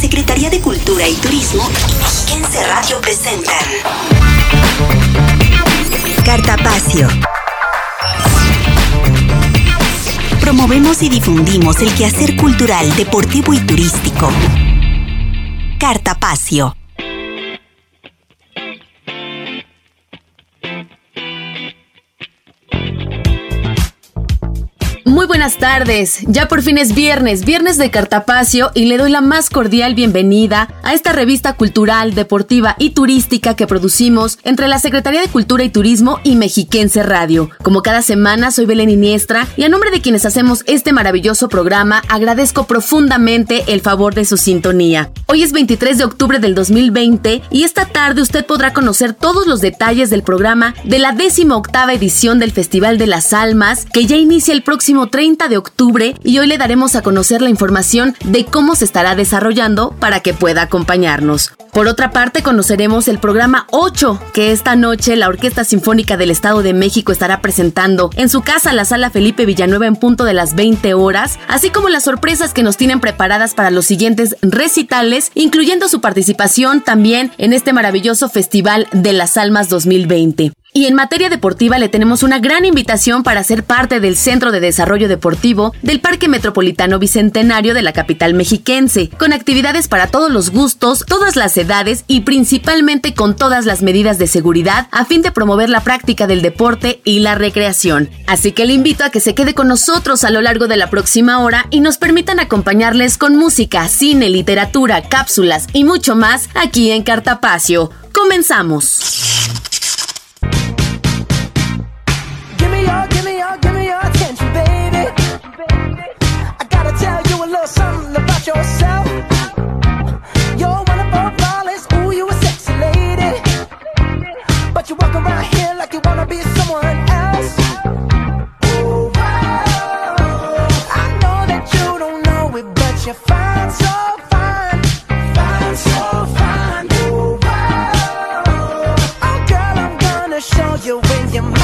Secretaría de Cultura y Turismo y Mexiquense Radio presentan Cartapacio. Promovemos y difundimos el quehacer cultural, deportivo y turístico. Cartapacio. Muy buenas tardes, ya por fin es viernes de Cartapacio y le doy la más cordial bienvenida a esta revista cultural, deportiva y turística que producimos entre la Secretaría de Cultura y Turismo y Mexiquense Radio. Como cada semana soy Belén Iniestra y a nombre de quienes hacemos este maravilloso programa agradezco profundamente el favor de su sintonía. Hoy es 23 de octubre del 2020 y esta tarde usted podrá conocer todos los detalles del programa de la 18ª edición del Festival de las Almas que ya inicia el próximo 30 de octubre y hoy le daremos a conocer la información de cómo se estará desarrollando para que pueda acompañarnos. Por otra parte, conoceremos el programa 8 que esta noche la Orquesta Sinfónica del Estado de México estará presentando en su casa, la Sala Felipe Villanueva, en punto de las 20 horas, así como las sorpresas que nos tienen preparadas para los siguientes recitales, incluyendo su participación también en este maravilloso Festival de las Almas 2020. Y en materia deportiva le tenemos una gran invitación para ser parte del Centro de Desarrollo Deportivo del Parque Metropolitano Bicentenario de la capital mexiquense, con actividades para todos los gustos, todas las edades y principalmente con todas las medidas de seguridad a fin de promover la práctica del deporte y la recreación. Así que le invito a que se quede con nosotros a lo largo de la próxima hora y nos permitan acompañarles con música, cine, literatura, cápsulas y mucho más aquí en Cartapacio. ¡Comenzamos! Something about yourself. You're wonderful, flawless. Ooh, you a sexy lady. But you walk around here like you wanna be someone else. Ooh, wow. I know that you don't know it, but you're fine, so fine, fine, so fine. Ooh, wow. Oh, girl, I'm gonna show you when you're mine.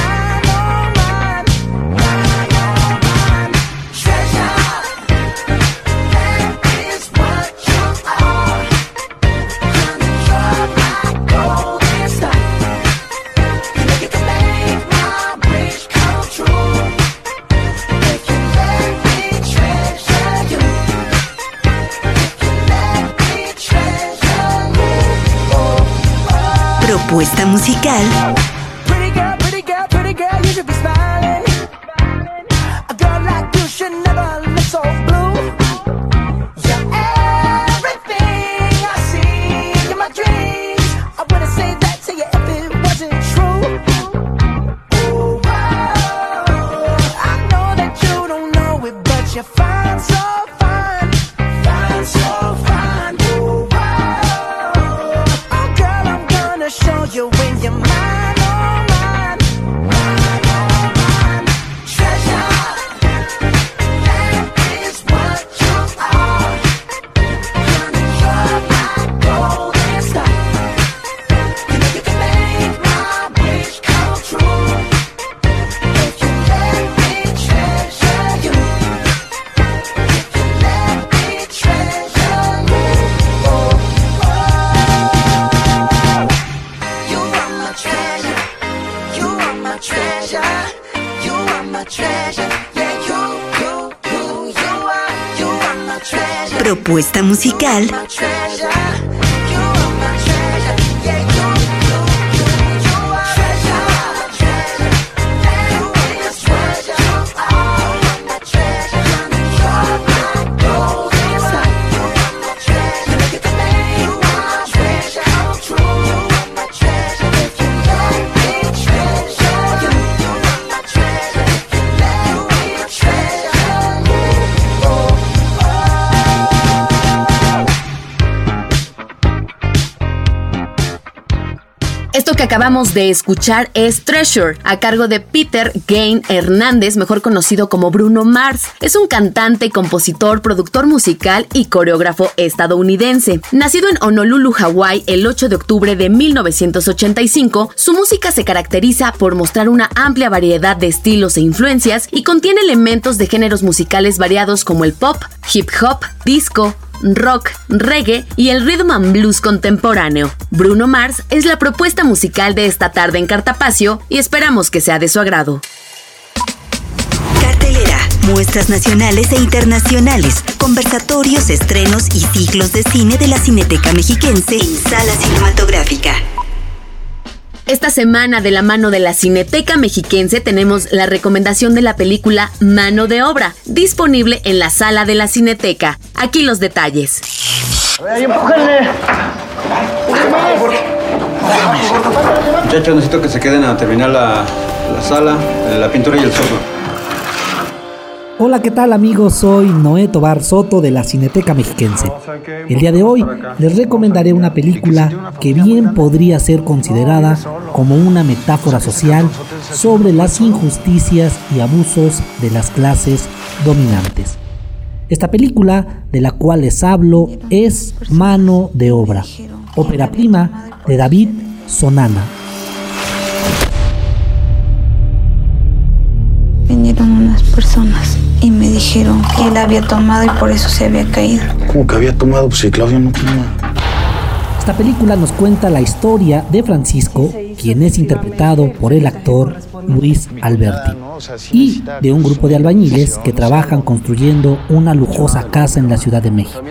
Propuesta musical. Pretty girl, pretty girl, pretty girl, you should be smiling. A girl like you should never look so blue. You're everything I see in my dreams. I wouldn't say that to you if it wasn't true. Oh, wow. I know that you don't know it, but you're fine, so fine, fine, so fine. Oh, wow. Oh, girl, I'm gonna show you when you're mine. Propuesta musical. Esto que acabamos de escuchar es Treasure, a cargo de Peter Gain Hernández, mejor conocido como Bruno Mars. Es un cantante, compositor, productor musical y coreógrafo estadounidense. Nacido en Honolulu, Hawái, el 8 de octubre de 1985, su música se caracteriza por mostrar una amplia variedad de estilos e influencias y contiene elementos de géneros musicales variados como el pop, hip hop, disco, rock, reggae y el rhythm and blues contemporáneo. Bruno Mars es la propuesta musical de esta tarde en Cartapacio y esperamos que sea de su agrado. Cartelera, muestras nacionales e internacionales, conversatorios, estrenos y ciclos de cine de la Cineteca Mexiquense en Sala Cinematográfica. Esta semana, de la mano de la Cineteca Mexiquense, tenemos la recomendación de la película Mano de Obra, disponible en la sala de la Cineteca. Aquí los detalles. ¡Ay, empújenle! Muchachos, necesito que se queden a terminar la sala, la pintura y el soplo. Hola, ¿qué tal amigos? Soy Noé Tobar Soto de la Cineteca Mexiquense. El día de hoy les recomendaré una película que bien podría ser considerada como una metáfora social sobre las injusticias y abusos de las clases dominantes. Esta película de la cual les hablo es Mano de Obra, ópera prima de David Zonana. Vinieron unas personas y me dijeron que él había tomado y por eso se había caído. ¿Cómo que había tomado? Pues si Claudia no toma. Esta película nos cuenta la historia de Francisco, quien es interpretado por el actor Luis Alberti, y de un grupo de albañiles que trabajan construyendo una lujosa casa en la Ciudad de México.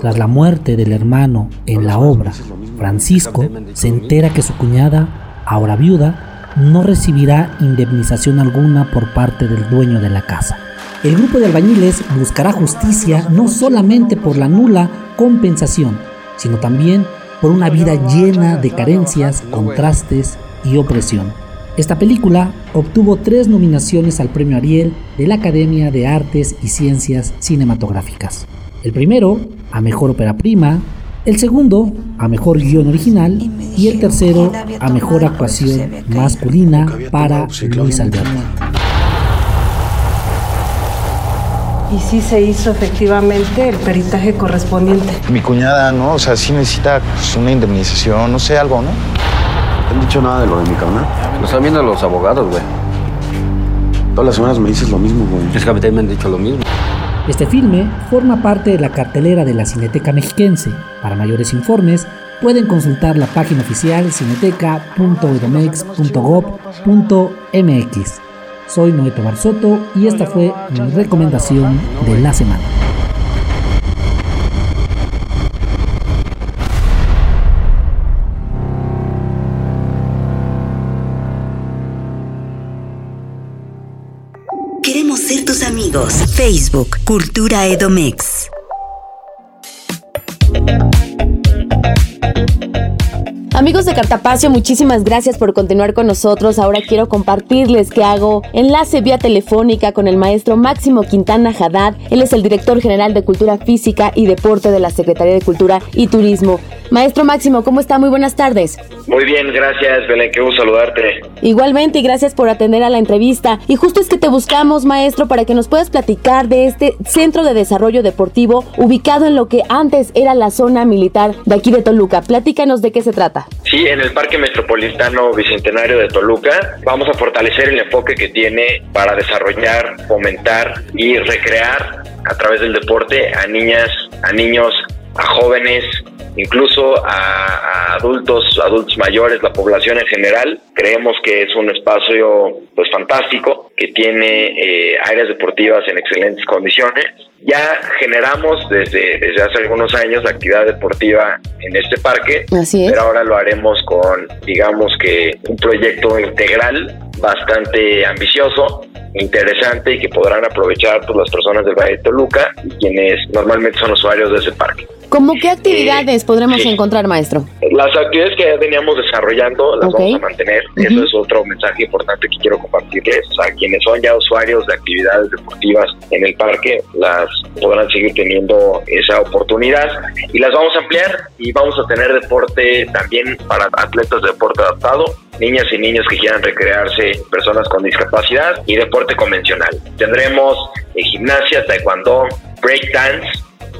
Tras la muerte del hermano en la obra, Francisco se entera que su cuñada, ahora viuda, no recibirá indemnización alguna por parte del dueño de la casa. El grupo de albañiles buscará justicia no solamente por la nula compensación, sino también por una vida llena de carencias, contrastes y opresión. Esta película obtuvo 3 nominaciones al Premio Ariel de la Academia de Artes y Ciencias Cinematográficas. El primero, a Mejor Ópera Prima, el segundo, a Mejor Guión Original, y el tercero, a Mejor Actuación Masculina para Luis Alberti. Y sí se hizo efectivamente el peritaje correspondiente. Mi cuñada, ¿no? O sea, sí necesita una indemnización, no sé, algo, ¿no? ¿No han dicho nada de lo de mi cabrón? Lo están viendo los abogados, güey. Todas las semanas me dices lo mismo, güey. Es que a mí también me han dicho lo mismo. Este filme forma parte de la cartelera de la Cineteca Mexiquense. Para mayores informes, pueden consultar la página oficial cineteca.edomex.gov.mx. Soy Noé Tobar Soto y esta fue mi recomendación de la semana. Queremos ser tus amigos. Facebook, Cultura Edomex. Amigos de Cartapacio, muchísimas gracias por continuar con nosotros. Ahora quiero compartirles que hago enlace vía telefónica con el maestro Máximo Quintana Jadad. Él es el director general de Cultura Física y Deporte de la Secretaría de Cultura y Turismo. Maestro Máximo, ¿cómo está? Muy buenas tardes. Muy bien, gracias, Belén, qué gusto saludarte. Igualmente, y gracias por atender a la entrevista. Y justo es que te buscamos, maestro, para que nos puedas platicar de este Centro de Desarrollo Deportivo ubicado en lo que antes era la zona militar de aquí de Toluca. Platícanos de qué se trata. Sí, en el Parque Metropolitano Bicentenario de Toluca vamos a fortalecer el enfoque que tiene para desarrollar, fomentar y recrear a través del deporte a niñas, a niños, a jóvenes, incluso a adultos mayores, la población en general. Creemos que es un espacio pues fantástico, que tiene áreas deportivas en excelentes condiciones. Ya generamos desde hace algunos años actividad deportiva en este parque. Así es. Pero ahora lo haremos con, digamos que, un proyecto integral bastante ambicioso, interesante, y que podrán aprovechar pues las personas del Valle de Toluca y quienes normalmente son usuarios de ese parque. ¿Cómo qué actividades podremos encontrar, maestro? Las actividades que ya veníamos desarrollando las vamos a mantener. Eso es otro mensaje importante que quiero compartirles. O sea, quienes son ya usuarios de actividades deportivas en el parque, las podrán seguir teniendo esa oportunidad, y las vamos a ampliar, y vamos a tener deporte también para atletas de deporte adaptado, niñas y niños que quieran recrearse, personas con discapacidad y deporte convencional. Tendremos gimnasia, taekwondo, breakdance,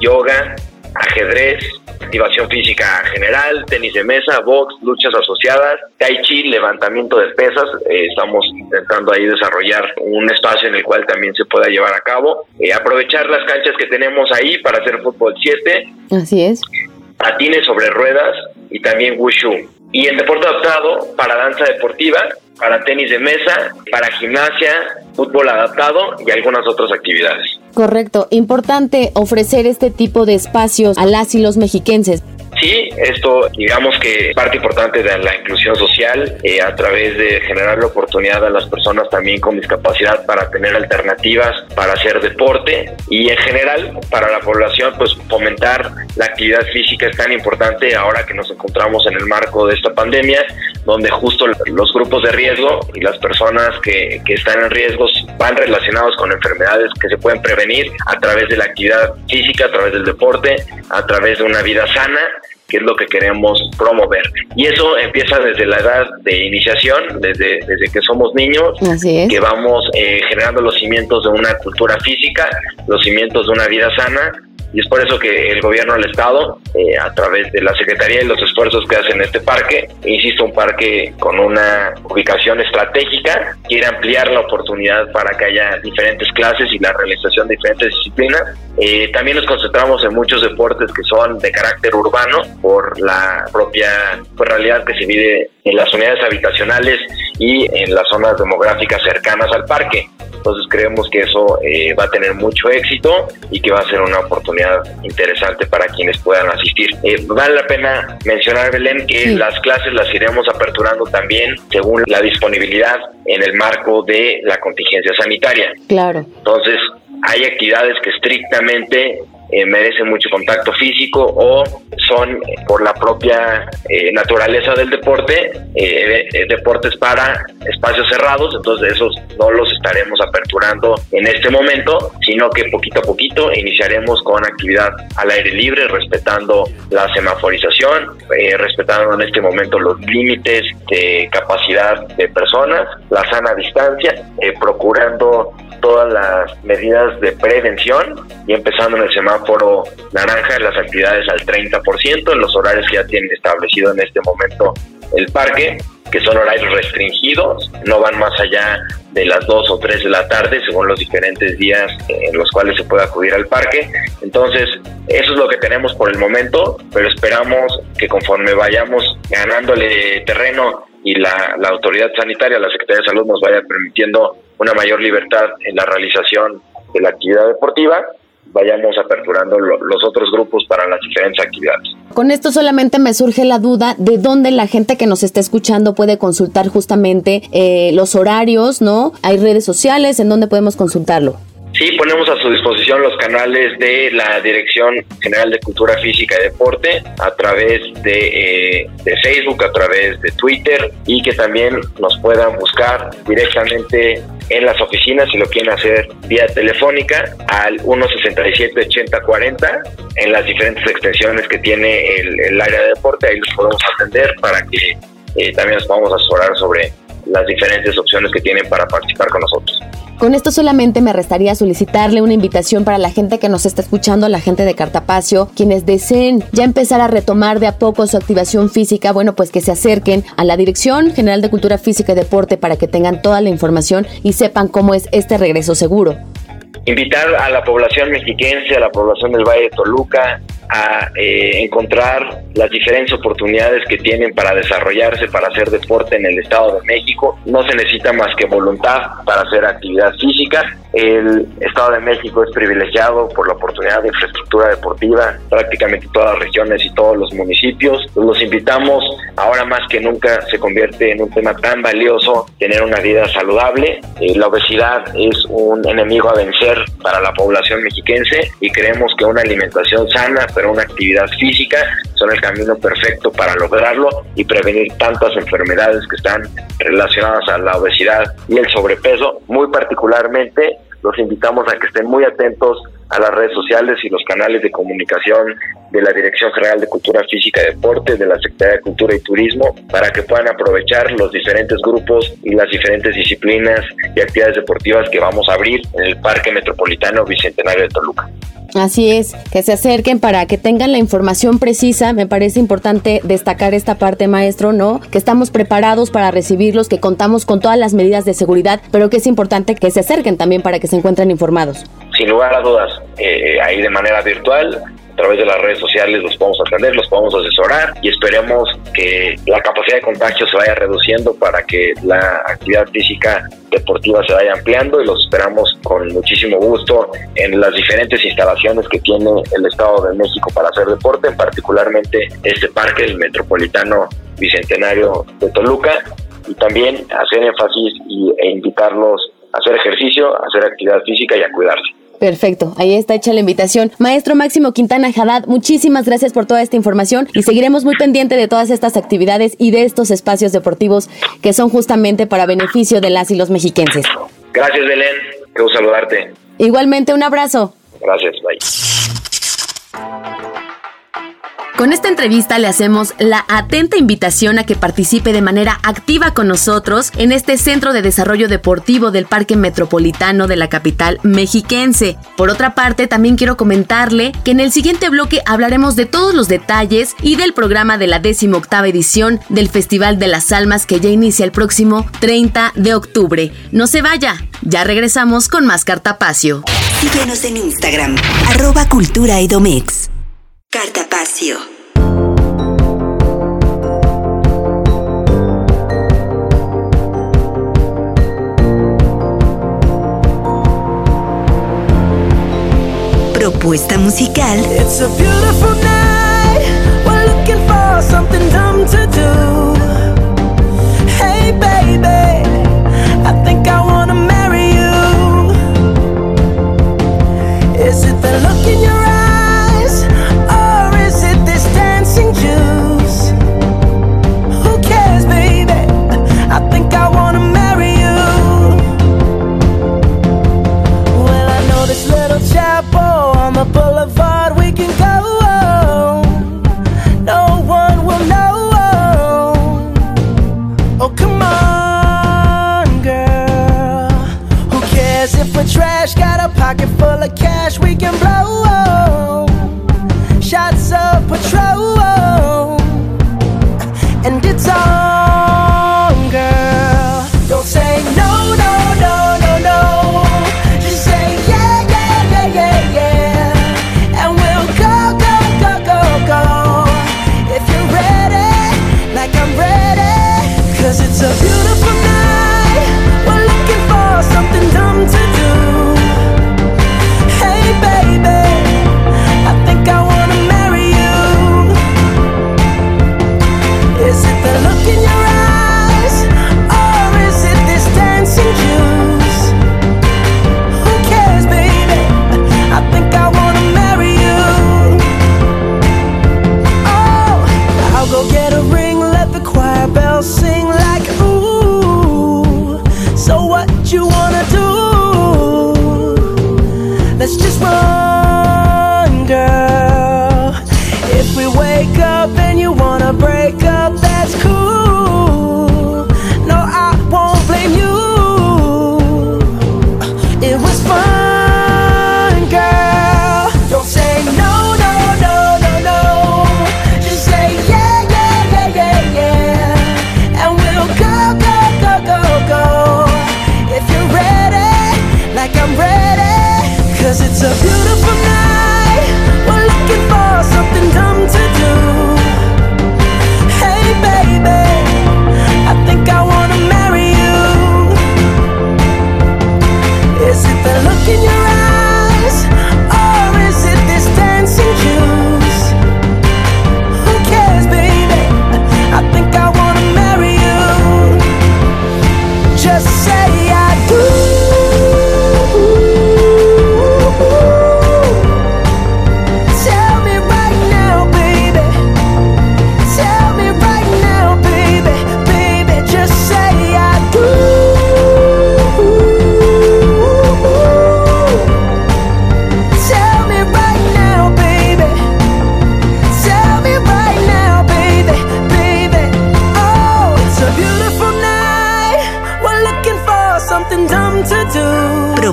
yoga, ajedrez, activación física general, tenis de mesa, box, luchas asociadas, tai chi, levantamiento de pesas. Estamos intentando ahí desarrollar un espacio en el cual también se pueda llevar a cabo. Aprovechar las canchas que tenemos ahí para hacer fútbol 7. Así es. Patines sobre ruedas y también wushu. Y el deporte adaptado para danza deportiva, para tenis de mesa, para gimnasia, fútbol adaptado y algunas otras actividades. Correcto, importante ofrecer este tipo de espacios a las y los mexiquenses. Sí, esto digamos que es parte importante de la inclusión social, a través de generar la oportunidad a las personas también con discapacidad para tener alternativas para hacer deporte, y en general para la población pues fomentar la actividad física es tan importante ahora que nos encontramos en el marco de esta pandemia, donde justo los grupos de riesgo y las personas que están en riesgo van relacionados con enfermedades que se pueden prevenir a través de la actividad física, a través del deporte, a través de una vida sana, que es lo que queremos promover. Y eso empieza desde la edad de iniciación, desde que somos niños, que vamos generando los cimientos de una cultura física, los cimientos de una vida sana, y es por eso que el gobierno del estado, a través de la Secretaría y los esfuerzos que hacen este parque, insisto, un parque con una ubicación estratégica, quiere ampliar la oportunidad para que haya diferentes clases y la realización de diferentes disciplinas. También nos concentramos en muchos deportes que son de carácter urbano, por la propia realidad que se vive en las unidades habitacionales y en las zonas demográficas cercanas al parque. Entonces creemos que eso va a tener mucho éxito y que va a ser una oportunidad interesante para quienes puedan asistir. Vale la pena mencionar, Belén, que las clases las iremos aperturando también según la disponibilidad en el marco de la contingencia sanitaria. Claro. Entonces hay actividades que estrictamente merecen mucho contacto físico o son, por la propia naturaleza del deporte, deportes para espacios cerrados, entonces esos no los estaremos aperturando en este momento, sino que poquito a poquito iniciaremos con actividad al aire libre, respetando la semaforización, respetando en este momento los límites de capacidad de personas, la sana distancia, procurando todas las medidas de prevención y empezando en el semáforo naranja en las actividades al 30%, en los horarios que ya tienen establecido en este momento el parque, que son horarios restringidos, no van más allá de las 2 o 3 de la tarde, según los diferentes días en los cuales se puede acudir al parque. Entonces, eso es lo que tenemos por el momento, pero esperamos que conforme vayamos ganándole terreno y la autoridad sanitaria, la Secretaría de Salud, nos vaya permitiendo una mayor libertad en la realización de la actividad deportiva, vayamos aperturando los otros grupos para las diferentes actividades. Con esto solamente me surge la duda de dónde la gente que nos está escuchando puede consultar justamente los horarios, ¿no? ¿Hay redes sociales en donde podemos consultarlo? Sí, ponemos a su disposición los canales de la Dirección General de Cultura Física y Deporte a través de Facebook, a través de Twitter, y que también nos puedan buscar directamente en las oficinas si lo quieren hacer vía telefónica al 167-8040 en las diferentes extensiones que tiene el área de deporte. Ahí los podemos atender para que también nos podamos asesorar sobre las diferentes opciones que tienen para participar con nosotros. Con esto solamente me restaría solicitarle una invitación para la gente que nos está escuchando, la gente de Cartapacio, quienes deseen ya empezar a retomar de a poco su activación física, bueno, pues que se acerquen a la Dirección General de Cultura Física y Deporte para que tengan toda la información y sepan cómo es este regreso seguro. Invitar a la población mexiquense, a la población del Valle de Toluca, a encontrar las diferentes oportunidades que tienen para desarrollarse, para hacer deporte en el Estado de México. No se necesita más que voluntad para hacer actividad física. El Estado de México es privilegiado por la oportunidad de infraestructura deportiva, prácticamente todas las regiones y todos los municipios. Los invitamos, ahora más que nunca se convierte en un tema tan valioso tener una vida saludable. La obesidad es un enemigo a vencer para la población mexiquense y creemos que una alimentación sana, pero una actividad física, son el camino perfecto para lograrlo y prevenir tantas enfermedades que están relacionadas a la obesidad y el sobrepeso. Muy particularmente los invitamos a que estén muy atentos a las redes sociales y los canales de comunicación de la Dirección General de Cultura Física y Deporte, de la Secretaría de Cultura y Turismo, para que puedan aprovechar los diferentes grupos y las diferentes disciplinas y actividades deportivas que vamos a abrir en el Parque Metropolitano Bicentenario de Toluca. Así es, que se acerquen para que tengan la información precisa. Me parece importante destacar esta parte, maestro, ¿no? Que estamos preparados para recibirlos, que contamos con todas las medidas de seguridad, pero que es importante que se acerquen también para que se encuentren informados. Sin lugar a dudas, ahí de manera virtual, a través de las redes sociales los podemos atender, los podemos asesorar y esperemos que la capacidad de contagio se vaya reduciendo para que la actividad física deportiva se vaya ampliando, y los esperamos con muchísimo gusto en las diferentes instalaciones que tiene el Estado de México para hacer deporte, particularmente este parque, el Metropolitano Bicentenario de Toluca, y también hacer énfasis e invitarlos a hacer ejercicio, a hacer actividad física y a cuidarse. Perfecto, ahí está hecha la invitación. Maestro Máximo Quintana Jadad, muchísimas gracias por toda esta información y seguiremos muy pendiente de todas estas actividades y de estos espacios deportivos que son justamente para beneficio de las y los mexiquenses. Gracias, Belén, qué gusto saludarte. Igualmente, un abrazo. Gracias, bye. Con esta entrevista le hacemos la atenta invitación a que participe de manera activa con nosotros en este Centro de Desarrollo Deportivo del Parque Metropolitano de la capital mexiquense. Por otra parte, también quiero comentarle que en el siguiente bloque hablaremos de todos los detalles y del programa de la 18ª edición del Festival de las Almas, que ya inicia el próximo 30 de octubre. No se vaya, ya regresamos con más Cartapacio. Síguenos en Instagram, @culturaedomex. Cartapacio. Propuesta musical. It's a beautiful night. We're looking for something dumb to do. Hey baby, I think I wanna marry you. Is it the look in your eyes?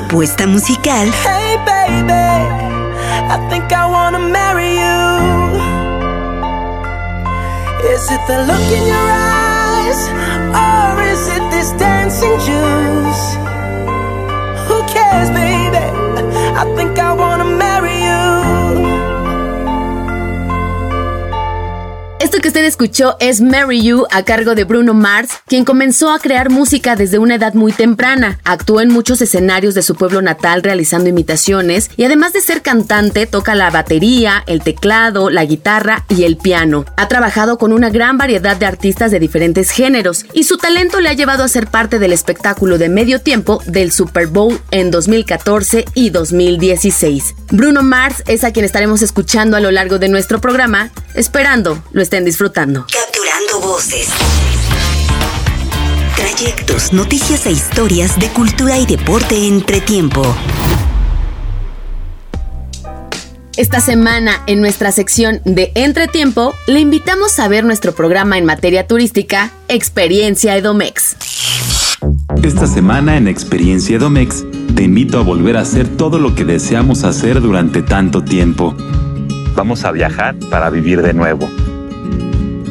Propuesta musical. Hey baby, I think I want to marry you. Is it the look in your eyes, or is it this dancing juice? Who cares, baby? I think I want to marry you. Esto que usted escuchó es Marry You a cargo de Bruno Mars, quien comenzó a crear música desde una edad muy temprana. Actuó en muchos escenarios de su pueblo natal realizando imitaciones y además de ser cantante, toca la batería, el teclado, la guitarra y el piano. Ha trabajado con una gran variedad de artistas de diferentes géneros y su talento le ha llevado a ser parte del espectáculo de medio tiempo del Super Bowl en 2014 y 2016. Bruno Mars es a quien estaremos escuchando a lo largo de nuestro programa, esperando lo estén disfrutando. Capturando voces, trayectos, noticias e historias de cultura y deporte entre tiempo. Esta semana, en nuestra sección de Entretiempo, le invitamos a ver nuestro programa en materia turística, Experiencia Edomex. Esta semana en Experiencia Edomex, te invito a volver a hacer todo lo que deseamos hacer durante tanto tiempo. Vamos a viajar para vivir de nuevo.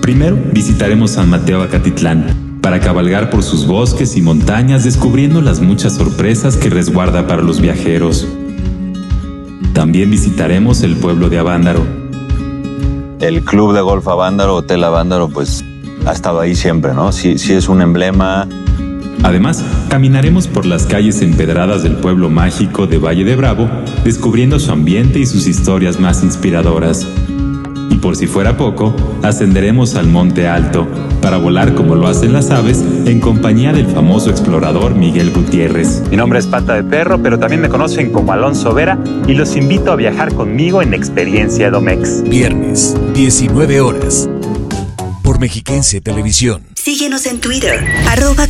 Primero, visitaremos San Mateo Acatitlán para cabalgar por sus bosques y montañas, descubriendo las muchas sorpresas que resguarda para los viajeros. También visitaremos el pueblo de Abándaro. El Club de Golf Abándaro, Hotel Abándaro, pues ha estado ahí siempre, ¿no? Sí es un emblema. Además, caminaremos por las calles empedradas del pueblo mágico de Valle de Bravo, descubriendo su ambiente y sus historias más inspiradoras. Y por si fuera poco, ascenderemos al Monte Alto para volar como lo hacen las aves en compañía del famoso explorador Miguel Gutiérrez. Mi nombre es Pata de Perro, pero también me conocen como Alonso Vera y los invito a viajar conmigo en Experiencia Edomex. Viernes, 19 horas, por Mexiquense Televisión. Síguenos en Twitter,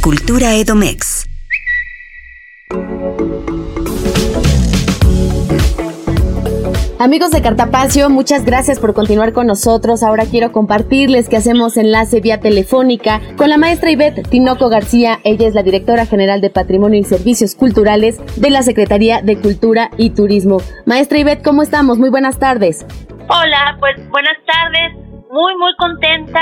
@culturaedomex. Amigos de Cartapacio, muchas gracias por continuar con nosotros. Ahora quiero compartirles que hacemos enlace vía telefónica con la maestra Ivette Tinoco García. Ella es la directora general de Patrimonio y Servicios Culturales de la Secretaría de Cultura y Turismo. Maestra Ivette, ¿cómo estamos? Muy buenas tardes. Hola, pues buenas tardes. Muy, muy contenta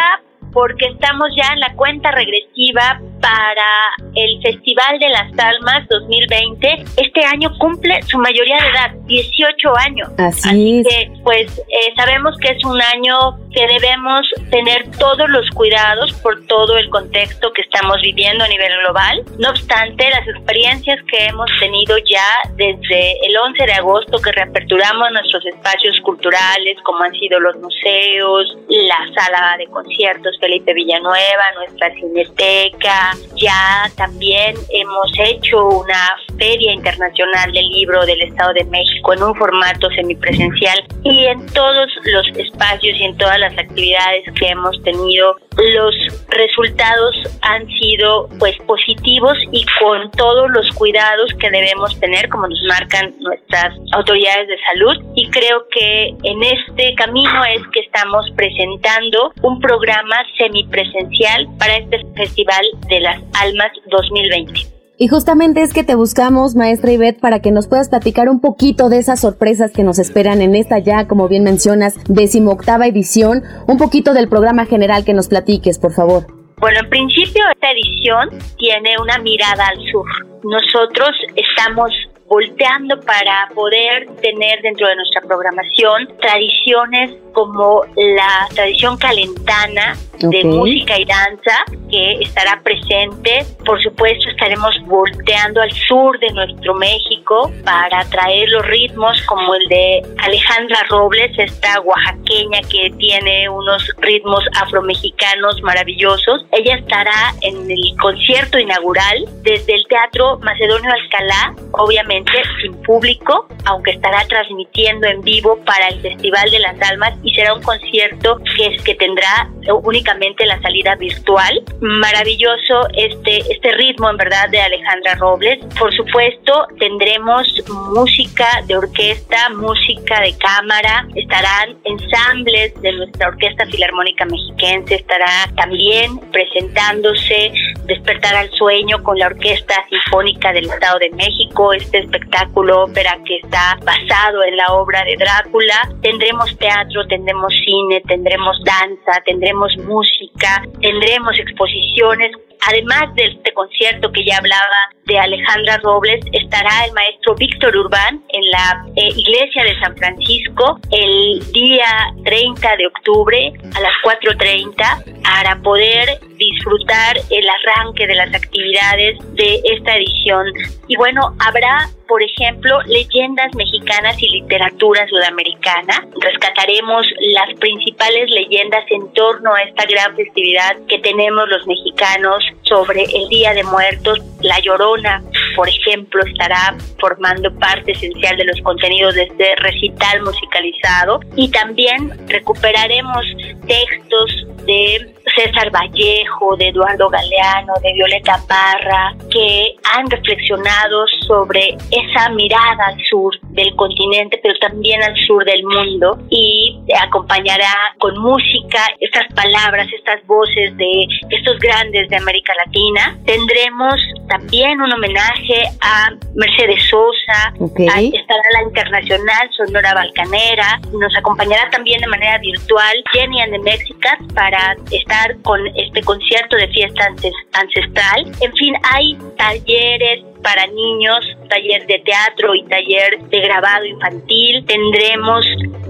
porque estamos ya en la cuenta regresiva para el Festival de las Almas 2020. Este año cumple su mayoría de edad, 18 años. Así es. Que pues sabemos que es un año que debemos tener todos los cuidados por todo el contexto que estamos viviendo a nivel global. No obstante, las experiencias que hemos tenido ya desde el 11 de agosto que reaperturamos nuestros espacios culturales, como han sido los museos, la sala de conciertos Felipe Villanueva, nuestra Cineteca. Ya también hemos hecho una Feria Internacional del Libro del Estado de México en un formato semipresencial, y en todos los espacios y en todas las actividades que hemos tenido, los resultados han sido pues positivos y con todos los cuidados que debemos tener, como nos marcan nuestras autoridades de salud, y creo que en este camino es que estamos presentando un programa semipresencial para este Festival de las Almas 2020. Y justamente es que te buscamos, maestra Ivette, para que nos puedas platicar un poquito de esas sorpresas que nos esperan en esta ya, como bien mencionas, 18ª edición, un poquito del programa general que nos platiques, por favor. Bueno, en principio esta edición tiene una mirada al sur. Nosotros estamos volteando para poder tener dentro de nuestra programación tradiciones como la tradición calentana de música y danza, que estará presente. Por supuesto, estaremos volteando al sur de nuestro México para traer los ritmos como el de Alejandra Robles, esta oaxaqueña que tiene unos ritmos afromexicanos maravillosos. Ella estará en el concierto inaugural desde el Teatro Macedonio Alcalá, obviamente sin público, aunque estará transmitiendo en vivo para el Festival de las Almas, y será un concierto que tendrá únicamente en la salida virtual. Maravilloso este ritmo, en verdad, de Alejandra Robles. Por supuesto, tendremos música de orquesta, música de cámara, estarán ensambles de nuestra Orquesta Filarmónica Mexiquense, estará también presentándose Despertar al Sueño con la Orquesta Sinfónica del Estado de México, este espectáculo ópera que está basado en la obra de Drácula. Tendremos teatro, tendremos cine, tendremos danza, tendremos música, tendremos exposiciones. Además de este concierto que ya hablaba de Alejandra Robles, estará el maestro Víctor Urbán en la iglesia de San Francisco el día 30 de octubre a las 4:30 para poder disfrutar el arranque de las actividades de esta edición. Y bueno, habrá, por ejemplo, leyendas mexicanas y literatura sudamericana. Rescataremos las principales leyendas en torno a esta gran festividad que tenemos los mexicanos sobre el Día de Muertos. La Llorona, por ejemplo, estará formando parte esencial de los contenidos de este recital musicalizado, y también recuperaremos textos de César Vallejo, de Eduardo Galeano, de Violeta Parra, que han reflexionado sobre esa mirada al sur del continente, pero también al sur del mundo, y acompañará con música estas palabras, estas voces de estos grandes de América Latina. Tendremos también un homenaje a Mercedes Sosa, estará la Internacional Sonora Balcanera, nos acompañará también de manera virtual Jenny and the Mexicans para estar con este concierto de fiesta ancestral. En fin, hay talleres para niños, taller de teatro y taller de grabado infantil. Tendremos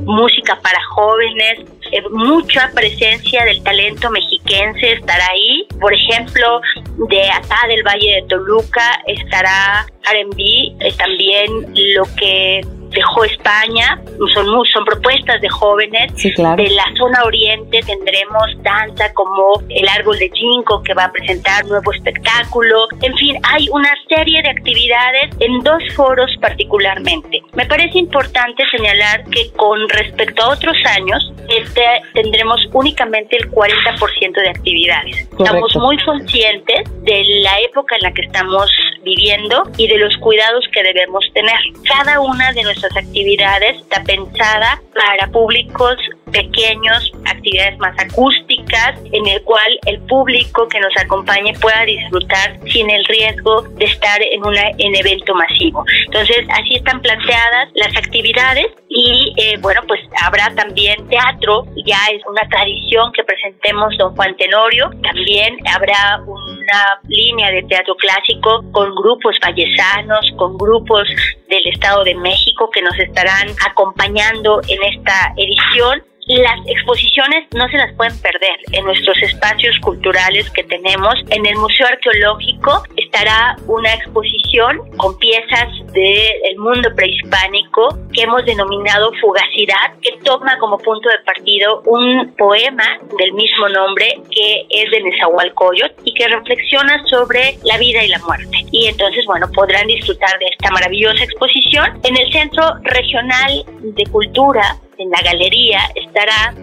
música para jóvenes, mucha presencia del talento mexiquense estará ahí. Por ejemplo, de acá del Valle de Toluca estará R&B, también lo que dejó España, son propuestas de jóvenes. Sí, claro. De la zona oriente tendremos danza como el Árbol de Ginkgo, que va a presentar nuevo espectáculo. En fin, hay una serie de actividades en dos foros particularmente. Me parece importante señalar que con respecto a otros años, tendremos únicamente el 40% de actividades. Correcto. Estamos muy conscientes de la época en la que estamos viviendo y de los cuidados que debemos tener. Cada una de nuestras actividades está pensada para públicos pequeños, actividades más acústicas, en el cual el público que nos acompañe pueda disfrutar sin el riesgo de estar en evento masivo. Entonces, así están planteadas las actividades y, bueno, pues habrá también teatro, ya es una tradición que presentemos Don Juan Tenorio. También habrá una línea de teatro clásico con grupos vallesanos, con grupos del Estado de México que nos estarán acompañando en esta edición. Las exposiciones no se las pueden perder en nuestros espacios culturales que tenemos. En el Museo Arqueológico estará una exposición con piezas del mundo prehispánico que hemos denominado Fugacidad, que toma como punto de partido un poema del mismo nombre que es de Nezahualcóyotl y que reflexiona sobre la vida y la muerte. Y entonces, bueno, podrán disfrutar de esta maravillosa exposición. En el Centro Regional de Cultura, en la galería, estará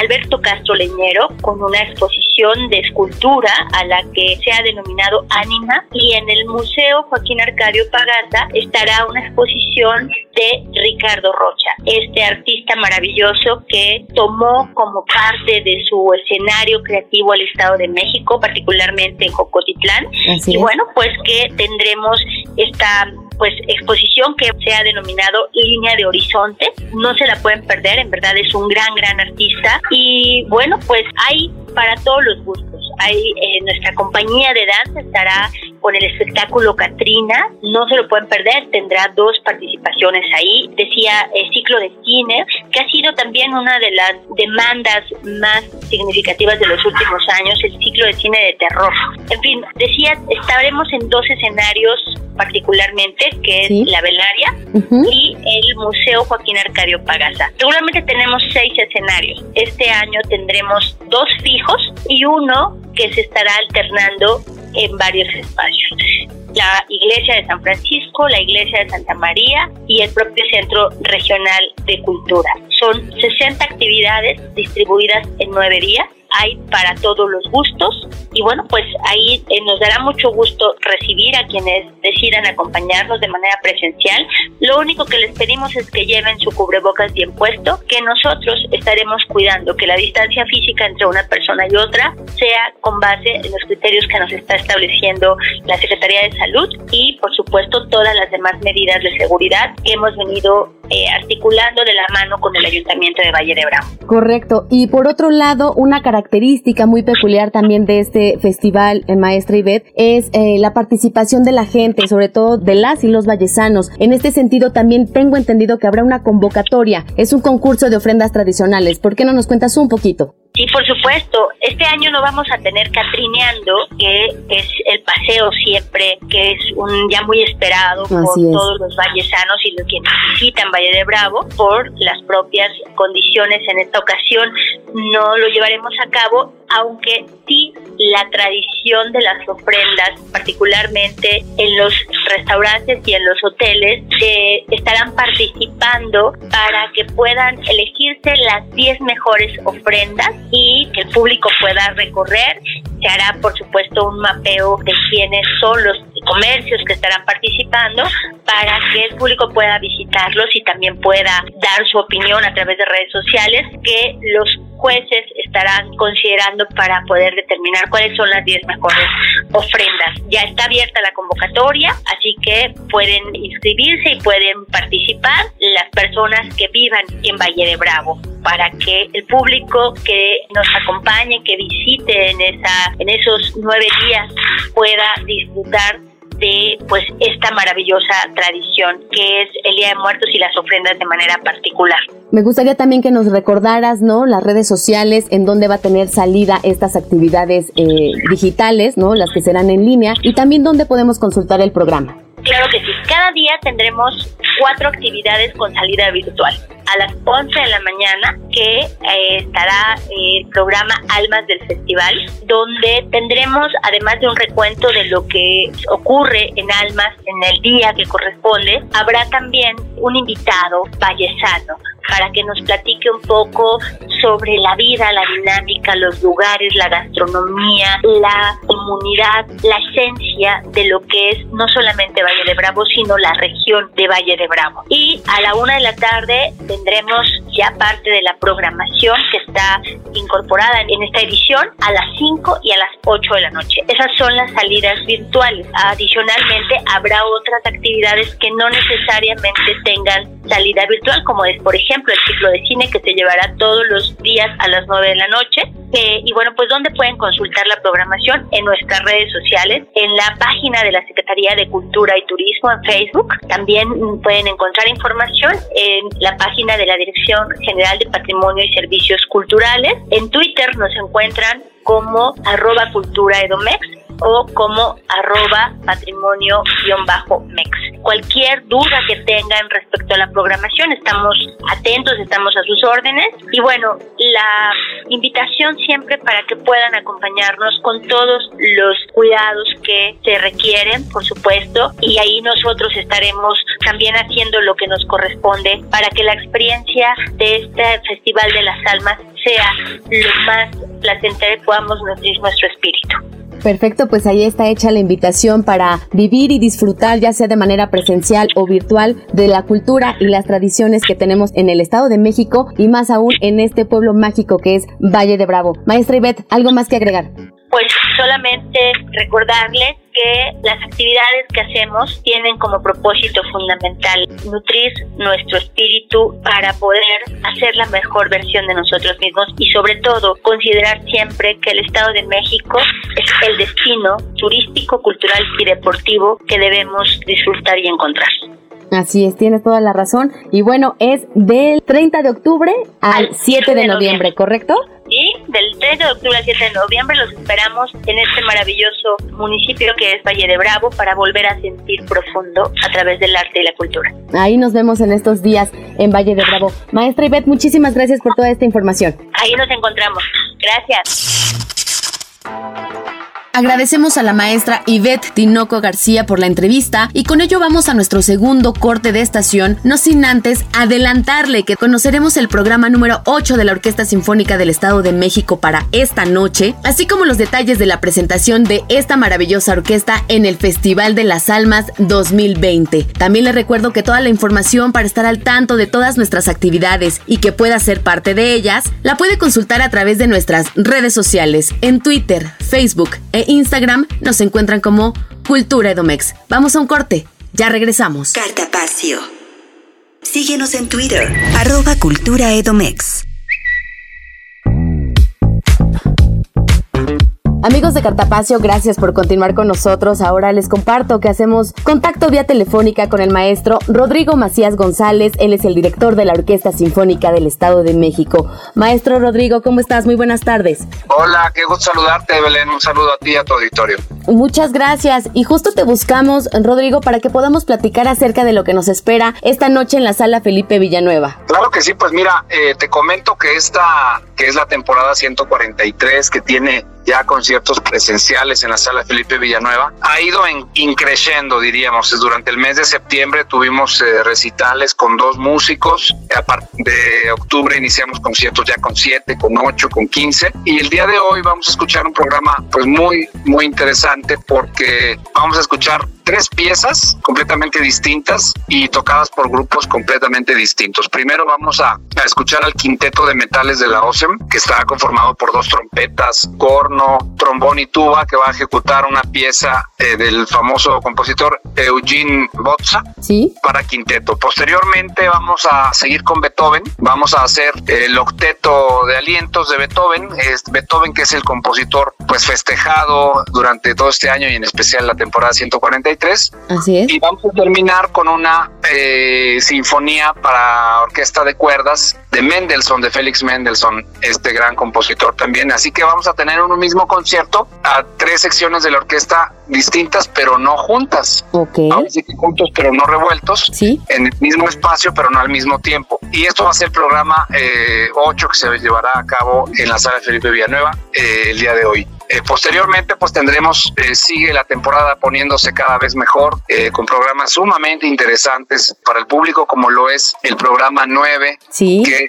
Alberto Castro Leñero con una exposición de escultura a la que se ha denominado Ánima, y en el Museo Joaquín Arcadio Pagaza estará una exposición de Ricardo Rocha, este artista maravilloso que tomó como parte de su escenario creativo al Estado de México, particularmente en Jocotitlán. Así y es. Bueno, pues que tendremos esta exposición que se ha denominado Línea de Horizonte. No se la pueden perder, en verdad es un gran artista, y bueno, pues hay para todos los gustos. Nuestra compañía de danza estará con el espectáculo Catrina, no se lo pueden perder, tendrá dos participaciones ahí. Decía el ciclo de cine, que ha sido también una de las demandas más significativas de los últimos años, el ciclo de cine de terror. En fin, decía, estaremos en dos escenarios particularmente, que es la Velaria y el Museo Joaquín Arcadio Pagaza. Seguramente tenemos 6 escenarios. Este año tendremos 2 fijos y uno que se estará alternando en varios espacios. La Iglesia de San Francisco, la Iglesia de Santa María y el propio Centro Regional de Cultura. Son 60 actividades distribuidas en 9 días. hay para todos los gustos y bueno, pues ahí nos dará mucho gusto recibir a quienes decidan acompañarnos de manera presencial. Lo único que les pedimos es que lleven su cubrebocas bien puesto, que nosotros estaremos cuidando que la distancia física entre una persona y otra sea con base en los criterios que nos está estableciendo la Secretaría de Salud y por supuesto todas las demás medidas de seguridad que hemos venido articulando de la mano con el Ayuntamiento de Valle de Bravo. Correcto, y por otro lado, una característica muy peculiar también de este festival, maestra Ivette, es la participación de la gente, sobre todo de las y los vallesanos. En este sentido también tengo entendido que habrá una convocatoria, es un concurso de ofrendas tradicionales. ¿Por qué no nos cuentas un poquito? Sí, por supuesto. Este año no vamos a tener Catrineando, que es el paseo siempre, que es un ya muy esperado por todos los vallesanos y los que visitan Valle de Bravo por las propias condiciones. En esta ocasión no lo llevaremos a cabo, aunque sí la tradición de las ofrendas, particularmente en los restaurantes y en los hoteles, estarán participando para que puedan elegirse las 10 mejores ofrendas y que el público pueda recorrer. Se hará, por supuesto, un mapeo de quiénes son los comercios que estarán participando para que el público pueda visitarlos y también pueda dar su opinión a través de redes sociales que los jueces estarán considerando para poder determinar cuáles son las 10 mejores ofrendas. Ya está abierta la convocatoria, así que pueden inscribirse y pueden participar las personas que vivan en Valle de Bravo para que el público que nos acompañe, que visite en esos 9 días pueda disfrutar de pues esta maravillosa tradición que es el Día de Muertos y las ofrendas de manera particular. Me gustaría también que nos recordaras, ¿no?, las redes sociales en donde va a tener salida estas actividades digitales, ¿no?, las que serán en línea, y también dónde podemos consultar el programa. Claro que sí. Cada día tendremos 4 actividades con salida virtual. A las 11 de la mañana que estará el programa Almas del Festival, donde tendremos además de un recuento de lo que ocurre en Almas en el día que corresponde, habrá también un invitado vallesano para que nos platique un poco sobre la vida, la dinámica, los lugares, la gastronomía, la comunidad, la esencia de lo que es no solamente Valle de Bravo, sino la región de Valle de Bravo. Y a la 1 de la tarde tendremos ya parte de la programación que está incorporada en esta edición a las 5 y a las 8 de la noche. Esas son las salidas virtuales. Adicionalmente, habrá otras actividades que no necesariamente tengan salida virtual, como es, por ejemplo, el ciclo de cine que se llevará todos los días a las 9 de la noche. Y bueno, pues ¿dónde pueden consultar la programación? En nuestras redes sociales, en la página de la Secretaría de Cultura y Turismo en Facebook. También pueden encontrar información en la página de la Dirección General de Patrimonio y Servicios Culturales. En Twitter nos encuentran como @culturaedomex o como @patrimonio-mex. Cualquier duda que tengan respecto a la programación, estamos atentos, estamos a sus órdenes. Y bueno, la invitación siempre para que puedan acompañarnos con todos los cuidados que se requieren, por supuesto, y ahí nosotros estaremos también haciendo lo que nos corresponde para que la experiencia de este Festival de las Almas sea lo más placentera y podamos nutrir nuestro espíritu. Perfecto, pues ahí está hecha la invitación para vivir y disfrutar, ya sea de manera presencial o virtual, de la cultura y las tradiciones que tenemos en el Estado de México y más aún en este pueblo mágico que es Valle de Bravo. Maestra Ivette, ¿algo más que agregar? Pues solamente recordarles que las actividades que hacemos tienen como propósito fundamental nutrir nuestro espíritu para poder hacer la mejor versión de nosotros mismos y sobre todo considerar siempre que el Estado de México es el destino turístico, cultural y deportivo que debemos disfrutar y encontrar. Así es, tienes toda la razón. Y bueno, es del 30 de octubre al 7 de noviembre, ¿correcto? Y del 3 de octubre al 7 de noviembre los esperamos en este maravilloso municipio que es Valle de Bravo para volver a sentir profundo a través del arte y la cultura. Ahí nos vemos en estos días en Valle de Bravo. Maestra Ivette, muchísimas gracias por toda esta información. Ahí nos encontramos. Gracias. Agradecemos a la maestra Ivette Tinoco García por la entrevista y con ello vamos a nuestro segundo corte de estación, no sin antes adelantarle que conoceremos el programa número 8 de la Orquesta Sinfónica del Estado de México para esta noche, así como los detalles de la presentación de esta maravillosa orquesta en el Festival de las Almas 2020. También les recuerdo que toda la información para estar al tanto de todas nuestras actividades y que pueda ser parte de ellas, la puede consultar a través de nuestras redes sociales. En Twitter, Facebook e Instagram nos encuentran como Cultura Edomex. Vamos a un corte, ya regresamos. Cartapacio. Síguenos en Twitter, @Cultura Edomex. Amigos de Cartapacio, gracias por continuar con nosotros. Ahora les comparto que hacemos contacto vía telefónica con el maestro Rodrigo Macías González. Él es el director de la Orquesta Sinfónica del Estado de México. Maestro Rodrigo, ¿cómo estás? Muy buenas tardes. Hola, qué gusto saludarte, Belén. Un saludo a ti y a tu auditorio. Muchas gracias. Y justo te buscamos, Rodrigo, para que podamos platicar acerca de lo que nos espera esta noche en la Sala Felipe Villanueva. Claro que sí, pues mira, te comento que esta, que es la temporada 143, que tiene ya conciertos presenciales en la Sala Felipe Villanueva, ha ido increciendo, diríamos. Durante el mes de septiembre tuvimos recitales con 2 músicos, a partir de octubre iniciamos conciertos ya con 7, con 8, con 15, y el día de hoy vamos a escuchar un programa pues muy interesante, porque vamos a escuchar 3 piezas completamente distintas y tocadas por grupos completamente distintos. Primero vamos a escuchar al Quinteto de Metales de la OSEM, que está conformado por 2 trompetas, corno, trombón y tuba, que va a ejecutar una pieza del famoso compositor Eugene Botza, ¿sí?, para quinteto. Posteriormente vamos a seguir con Beethoven, vamos a hacer el octeto de alientos de Beethoven. Beethoven, que es el compositor pues festejado durante todo este año y en especial la temporada 143. Así es. Y vamos a terminar con una sinfonía para orquesta de cuerdas de Mendelssohn, de Félix Mendelssohn, este gran compositor también. Así que vamos a tener en un mismo concierto a 3 secciones de la orquesta distintas, pero no juntas. Okay. Vamos a decir que juntos, pero no revueltos. Sí. En el mismo espacio, pero no al mismo tiempo. Y esto va a ser el programa 8 que se llevará a cabo en la Sala Felipe Villanueva el día de hoy. Posteriormente pues tendremos, sigue la temporada poniéndose cada vez mejor, con programas sumamente interesantes para el público, como lo es el programa 9, ¿sí?, que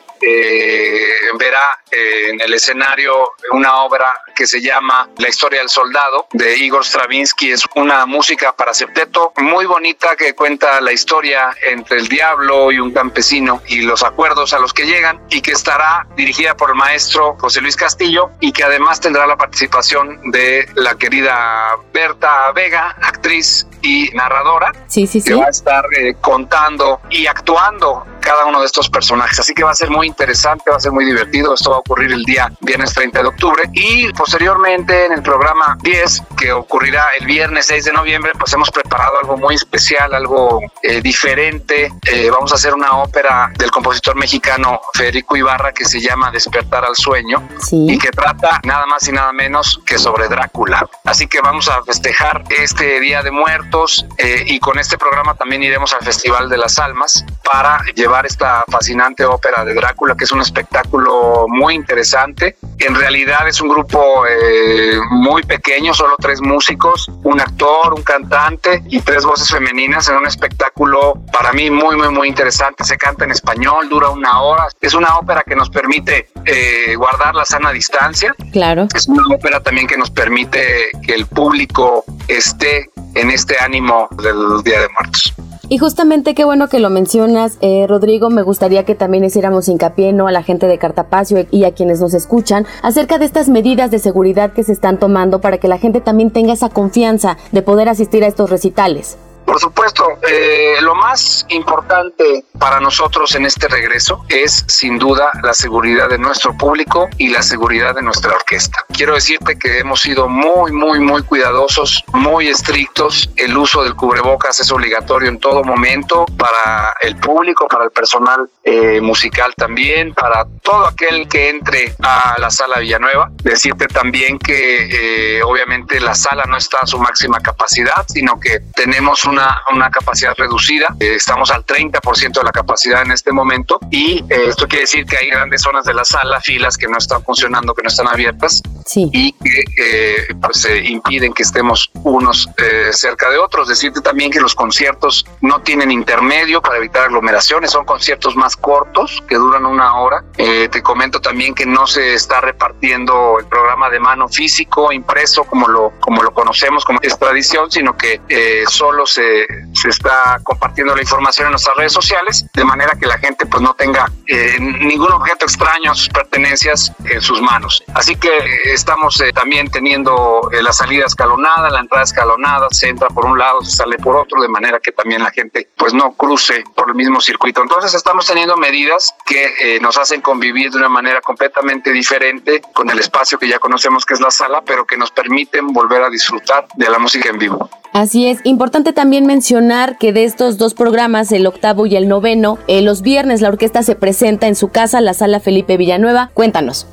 verá en el escenario una obra que se llama La Historia del Soldado, de Igor Stravinsky. Es una música para septeto muy bonita que cuenta la historia entre el diablo y un campesino y los acuerdos a los que llegan, y que estará dirigida por el maestro José Luis Castillo, y que además tendrá la participación de la querida Berta Vega, actriz y narradora, que va a estar contando y actuando cada uno de estos personajes. Así que va a ser muy interesante, va a ser muy divertido. Esto va a ocurrir el día viernes 30 de octubre. Y posteriormente en el programa 10, que ocurrirá el viernes 6 de noviembre, pues hemos preparado algo muy especial, algo diferente. Vamos a hacer una ópera del compositor mexicano Federico Ibarra que se llama Despertar al Sueño, sí, y que trata nada más y nada menos que sobre Drácula. Así que vamos a festejar este Día de Muertos, y con este programa también iremos al Festival de las Almas para llevar esta fascinante ópera de Drácula, que es un espectáculo muy interesante. En realidad es un grupo muy pequeño, solo 3 músicos, un actor, un cantante y 3 voces femeninas, en un espectáculo para mí muy interesante. Se canta en español, dura 1 hora. Es una ópera que nos permite guardar la sana distancia. Claro. Es una ópera también que nos permite que el público esté en este ánimo del Día de Muertos. Y justamente qué bueno que lo mencionas, Rodrigo. Me gustaría que también hiciéramos hincapié, ¿no?, a la gente de Cartapacio y a quienes nos escuchan acerca de estas medidas de seguridad que se están tomando para que la gente también tenga esa confianza de poder asistir a estos recitales. Por supuesto, lo más importante para nosotros en este regreso es sin duda la seguridad de nuestro público y la seguridad de nuestra orquesta. Quiero decirte que hemos sido muy cuidadosos, muy estrictos. El uso del cubrebocas es obligatorio en todo momento para el público, para el personal musical también, para todo aquel que entre a la Sala Villanueva. Decirte también que obviamente la sala no está a su máxima capacidad, sino que tenemos una capacidad reducida. Estamos al 30% de la capacidad en este momento, y esto quiere decir que hay grandes zonas de la sala, filas que no están funcionando, que no están abiertas, sí, y que pues, impiden que estemos unos cerca de otros. Decirte también que los conciertos no tienen intermedio para evitar aglomeraciones, son conciertos más cortos que duran una hora. Te comento también que no se está repartiendo el programa de mano físico, impreso, como lo conocemos, como es tradición, sino que solo se está compartiendo la información en nuestras redes sociales, de manera que la gente pues no tenga ningún objeto extraño a sus pertenencias en sus manos. Así que estamos también teniendo la salida escalonada, la entrada escalonada, se entra por un lado, se sale por otro, de manera que también la gente pues no cruce por el mismo circuito. Entonces estamos teniendo medidas que nos hacen convivir de una manera completamente diferente con el espacio que ya conocemos, que es la sala, pero que nos permiten volver a disfrutar de la música en vivo. Así es, importante también mencionar que de estos dos programas, el octavo y el noveno, los viernes la orquesta se presenta en su casa, la Sala Felipe Villanueva. Cuéntanos.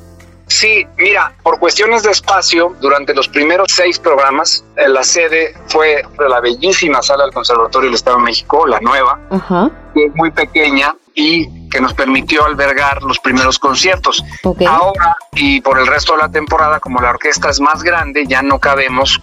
Sí, mira, por cuestiones de espacio, durante los primeros 6 programas, la sede fue la bellísima Sala del Conservatorio del Estado de México, la nueva, que es muy pequeña y que nos permitió albergar los primeros conciertos. Okay. Ahora y por el resto de la temporada, como la orquesta es más grande, ya no cabemos,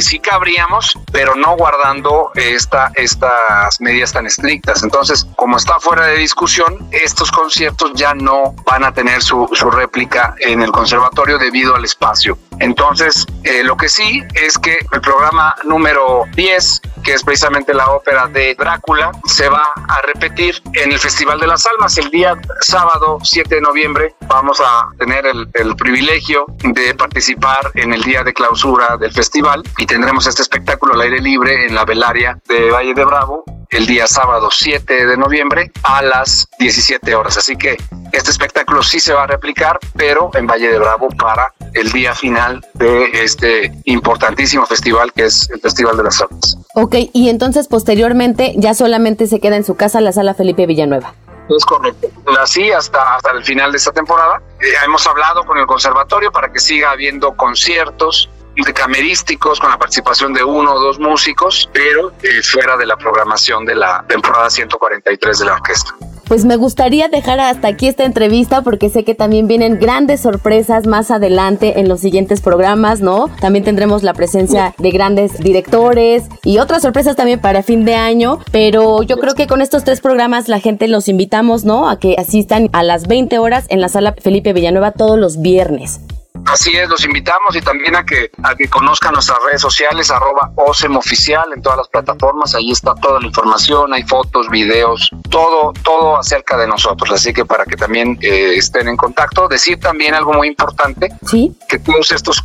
sí cabríamos, pero no guardando estas medidas tan estrictas. Entonces, como está fuera de discusión, estos conciertos ya no van a tener su réplica en el conservatorio debido al espacio. Entonces, lo que sí es que el programa número 10, que es precisamente la ópera de Drácula, se va a repetir en el Festival de las Almas. El día sábado 7 de noviembre vamos a tener el privilegio de participar en el día de clausura del festival y tendremos este espectáculo al aire libre en la Velaria de Valle de Bravo el día sábado 7 de noviembre a las 17 horas. Así que este espectáculo sí se va a replicar, pero en Valle de Bravo, para el día final de este importantísimo festival que es el Festival de las Almas. Ok, y entonces posteriormente ya solamente se queda en su casa la Sala Felipe Villanueva. Es correcto, así hasta el final de esta temporada. Hemos hablado con el conservatorio para que siga habiendo conciertos camerísticos con la participación de 1 o 2 músicos, pero fuera de la programación de la temporada 143 de la orquesta. Pues me gustaría dejar hasta aquí esta entrevista, porque sé que también vienen grandes sorpresas más adelante en los siguientes programas, ¿no? También tendremos la presencia de grandes directores y otras sorpresas también para fin de año, pero yo creo que con estos 3 programas la gente los invitamos, ¿no?, a que asistan a las 20 horas en la Sala Felipe Villanueva todos los viernes. Así es, los invitamos, y también a que conozcan nuestras redes sociales, @OSEMoficial en todas las plataformas. Ahí está toda la información, hay fotos, videos, todo acerca de nosotros, así que para que también estén en contacto. Decir también algo muy importante, ¿sí?, que todos estos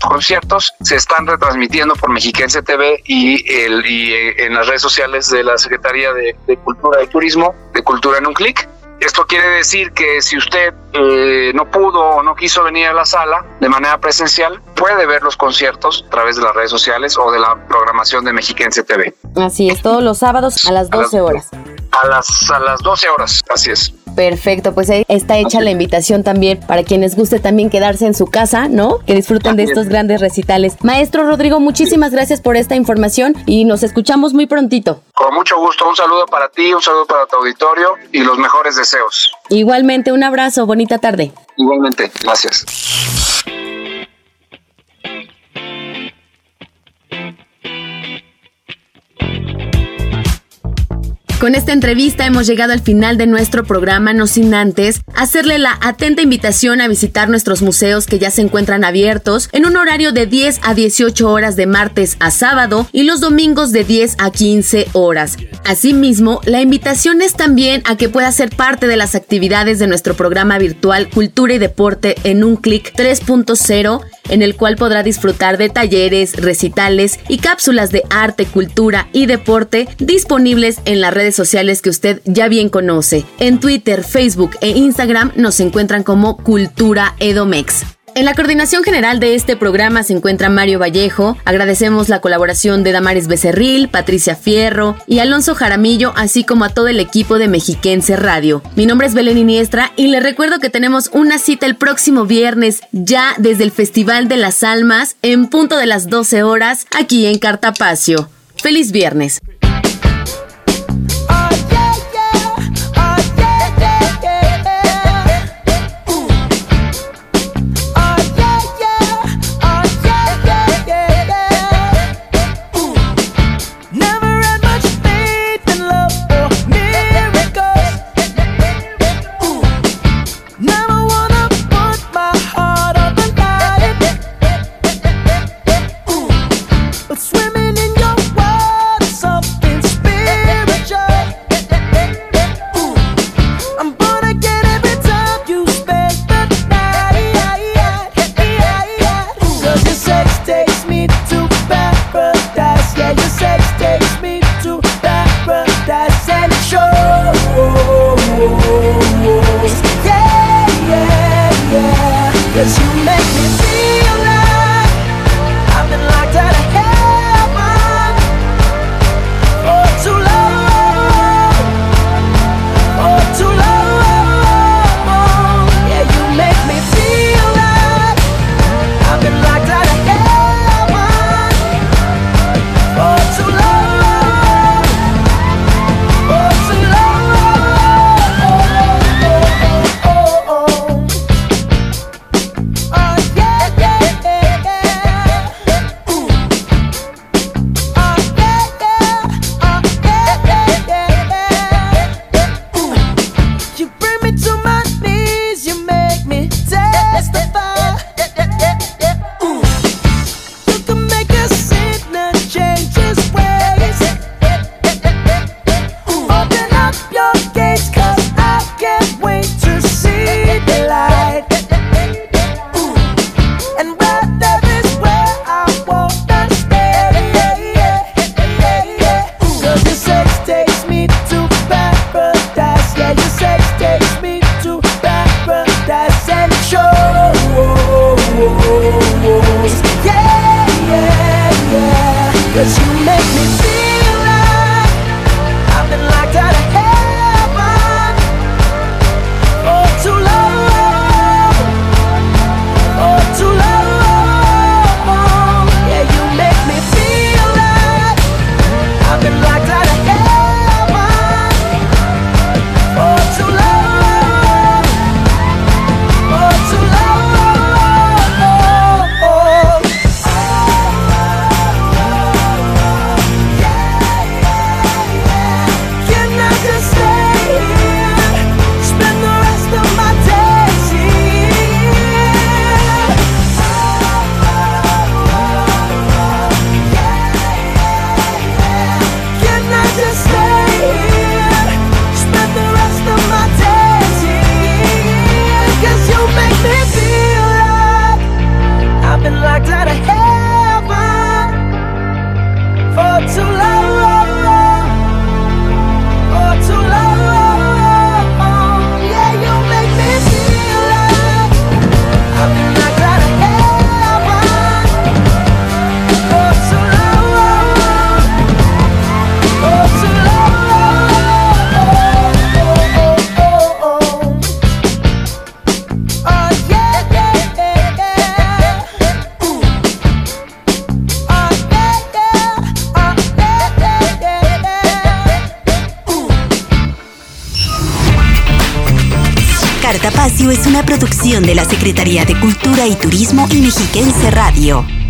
conciertos se están retransmitiendo por Mexiquense TV y en las redes sociales de la Secretaría de Cultura y Turismo, de Cultura en un Clic. Esto quiere decir que si usted no pudo o no quiso venir a la sala de manera presencial, puede ver los conciertos a través de las redes sociales o de la programación de Mexiquense TV. Así es, todos los sábados a las 12 horas. A las 12 horas, así es. Perfecto, pues ahí está hecha la invitación también para quienes guste también quedarse en su casa, ¿no?, que disfruten de estos grandes recitales. Maestro Rodrigo, muchísimas gracias por esta información y nos escuchamos muy prontito. Con mucho gusto, un saludo para ti, un saludo para tu auditorio y los mejores deseos. Igualmente, un abrazo, bonita tarde. Igualmente, gracias. Con esta entrevista hemos llegado al final de nuestro programa, no sin antes hacerle la atenta invitación a visitar nuestros museos, que ya se encuentran abiertos en un horario de 10 a 18 horas de martes a sábado y los domingos de 10 a 15 horas. Asimismo, la invitación es también a que pueda ser parte de las actividades de nuestro programa virtual Cultura y Deporte en un Clic 3.0, en el cual podrá disfrutar de talleres, recitales y cápsulas de arte, cultura y deporte disponibles en las redes sociales que usted ya bien conoce. En Twitter, Facebook e Instagram nos encuentran como Cultura Edomex. En la coordinación general de este programa se encuentra Mario Vallejo. Agradecemos la colaboración de Damaris Becerril, Patricia Fierro y Alonso Jaramillo, así como a todo el equipo de Mexiquense Radio. Mi nombre es Belén Iniestra y les recuerdo que tenemos una cita el próximo viernes, ya desde el Festival de las Almas, en punto de las 12 horas, aquí en Cartapacio. ¡Feliz viernes! Yeah. Es una producción de la Secretaría de Cultura y Turismo y Mexiquense Radio.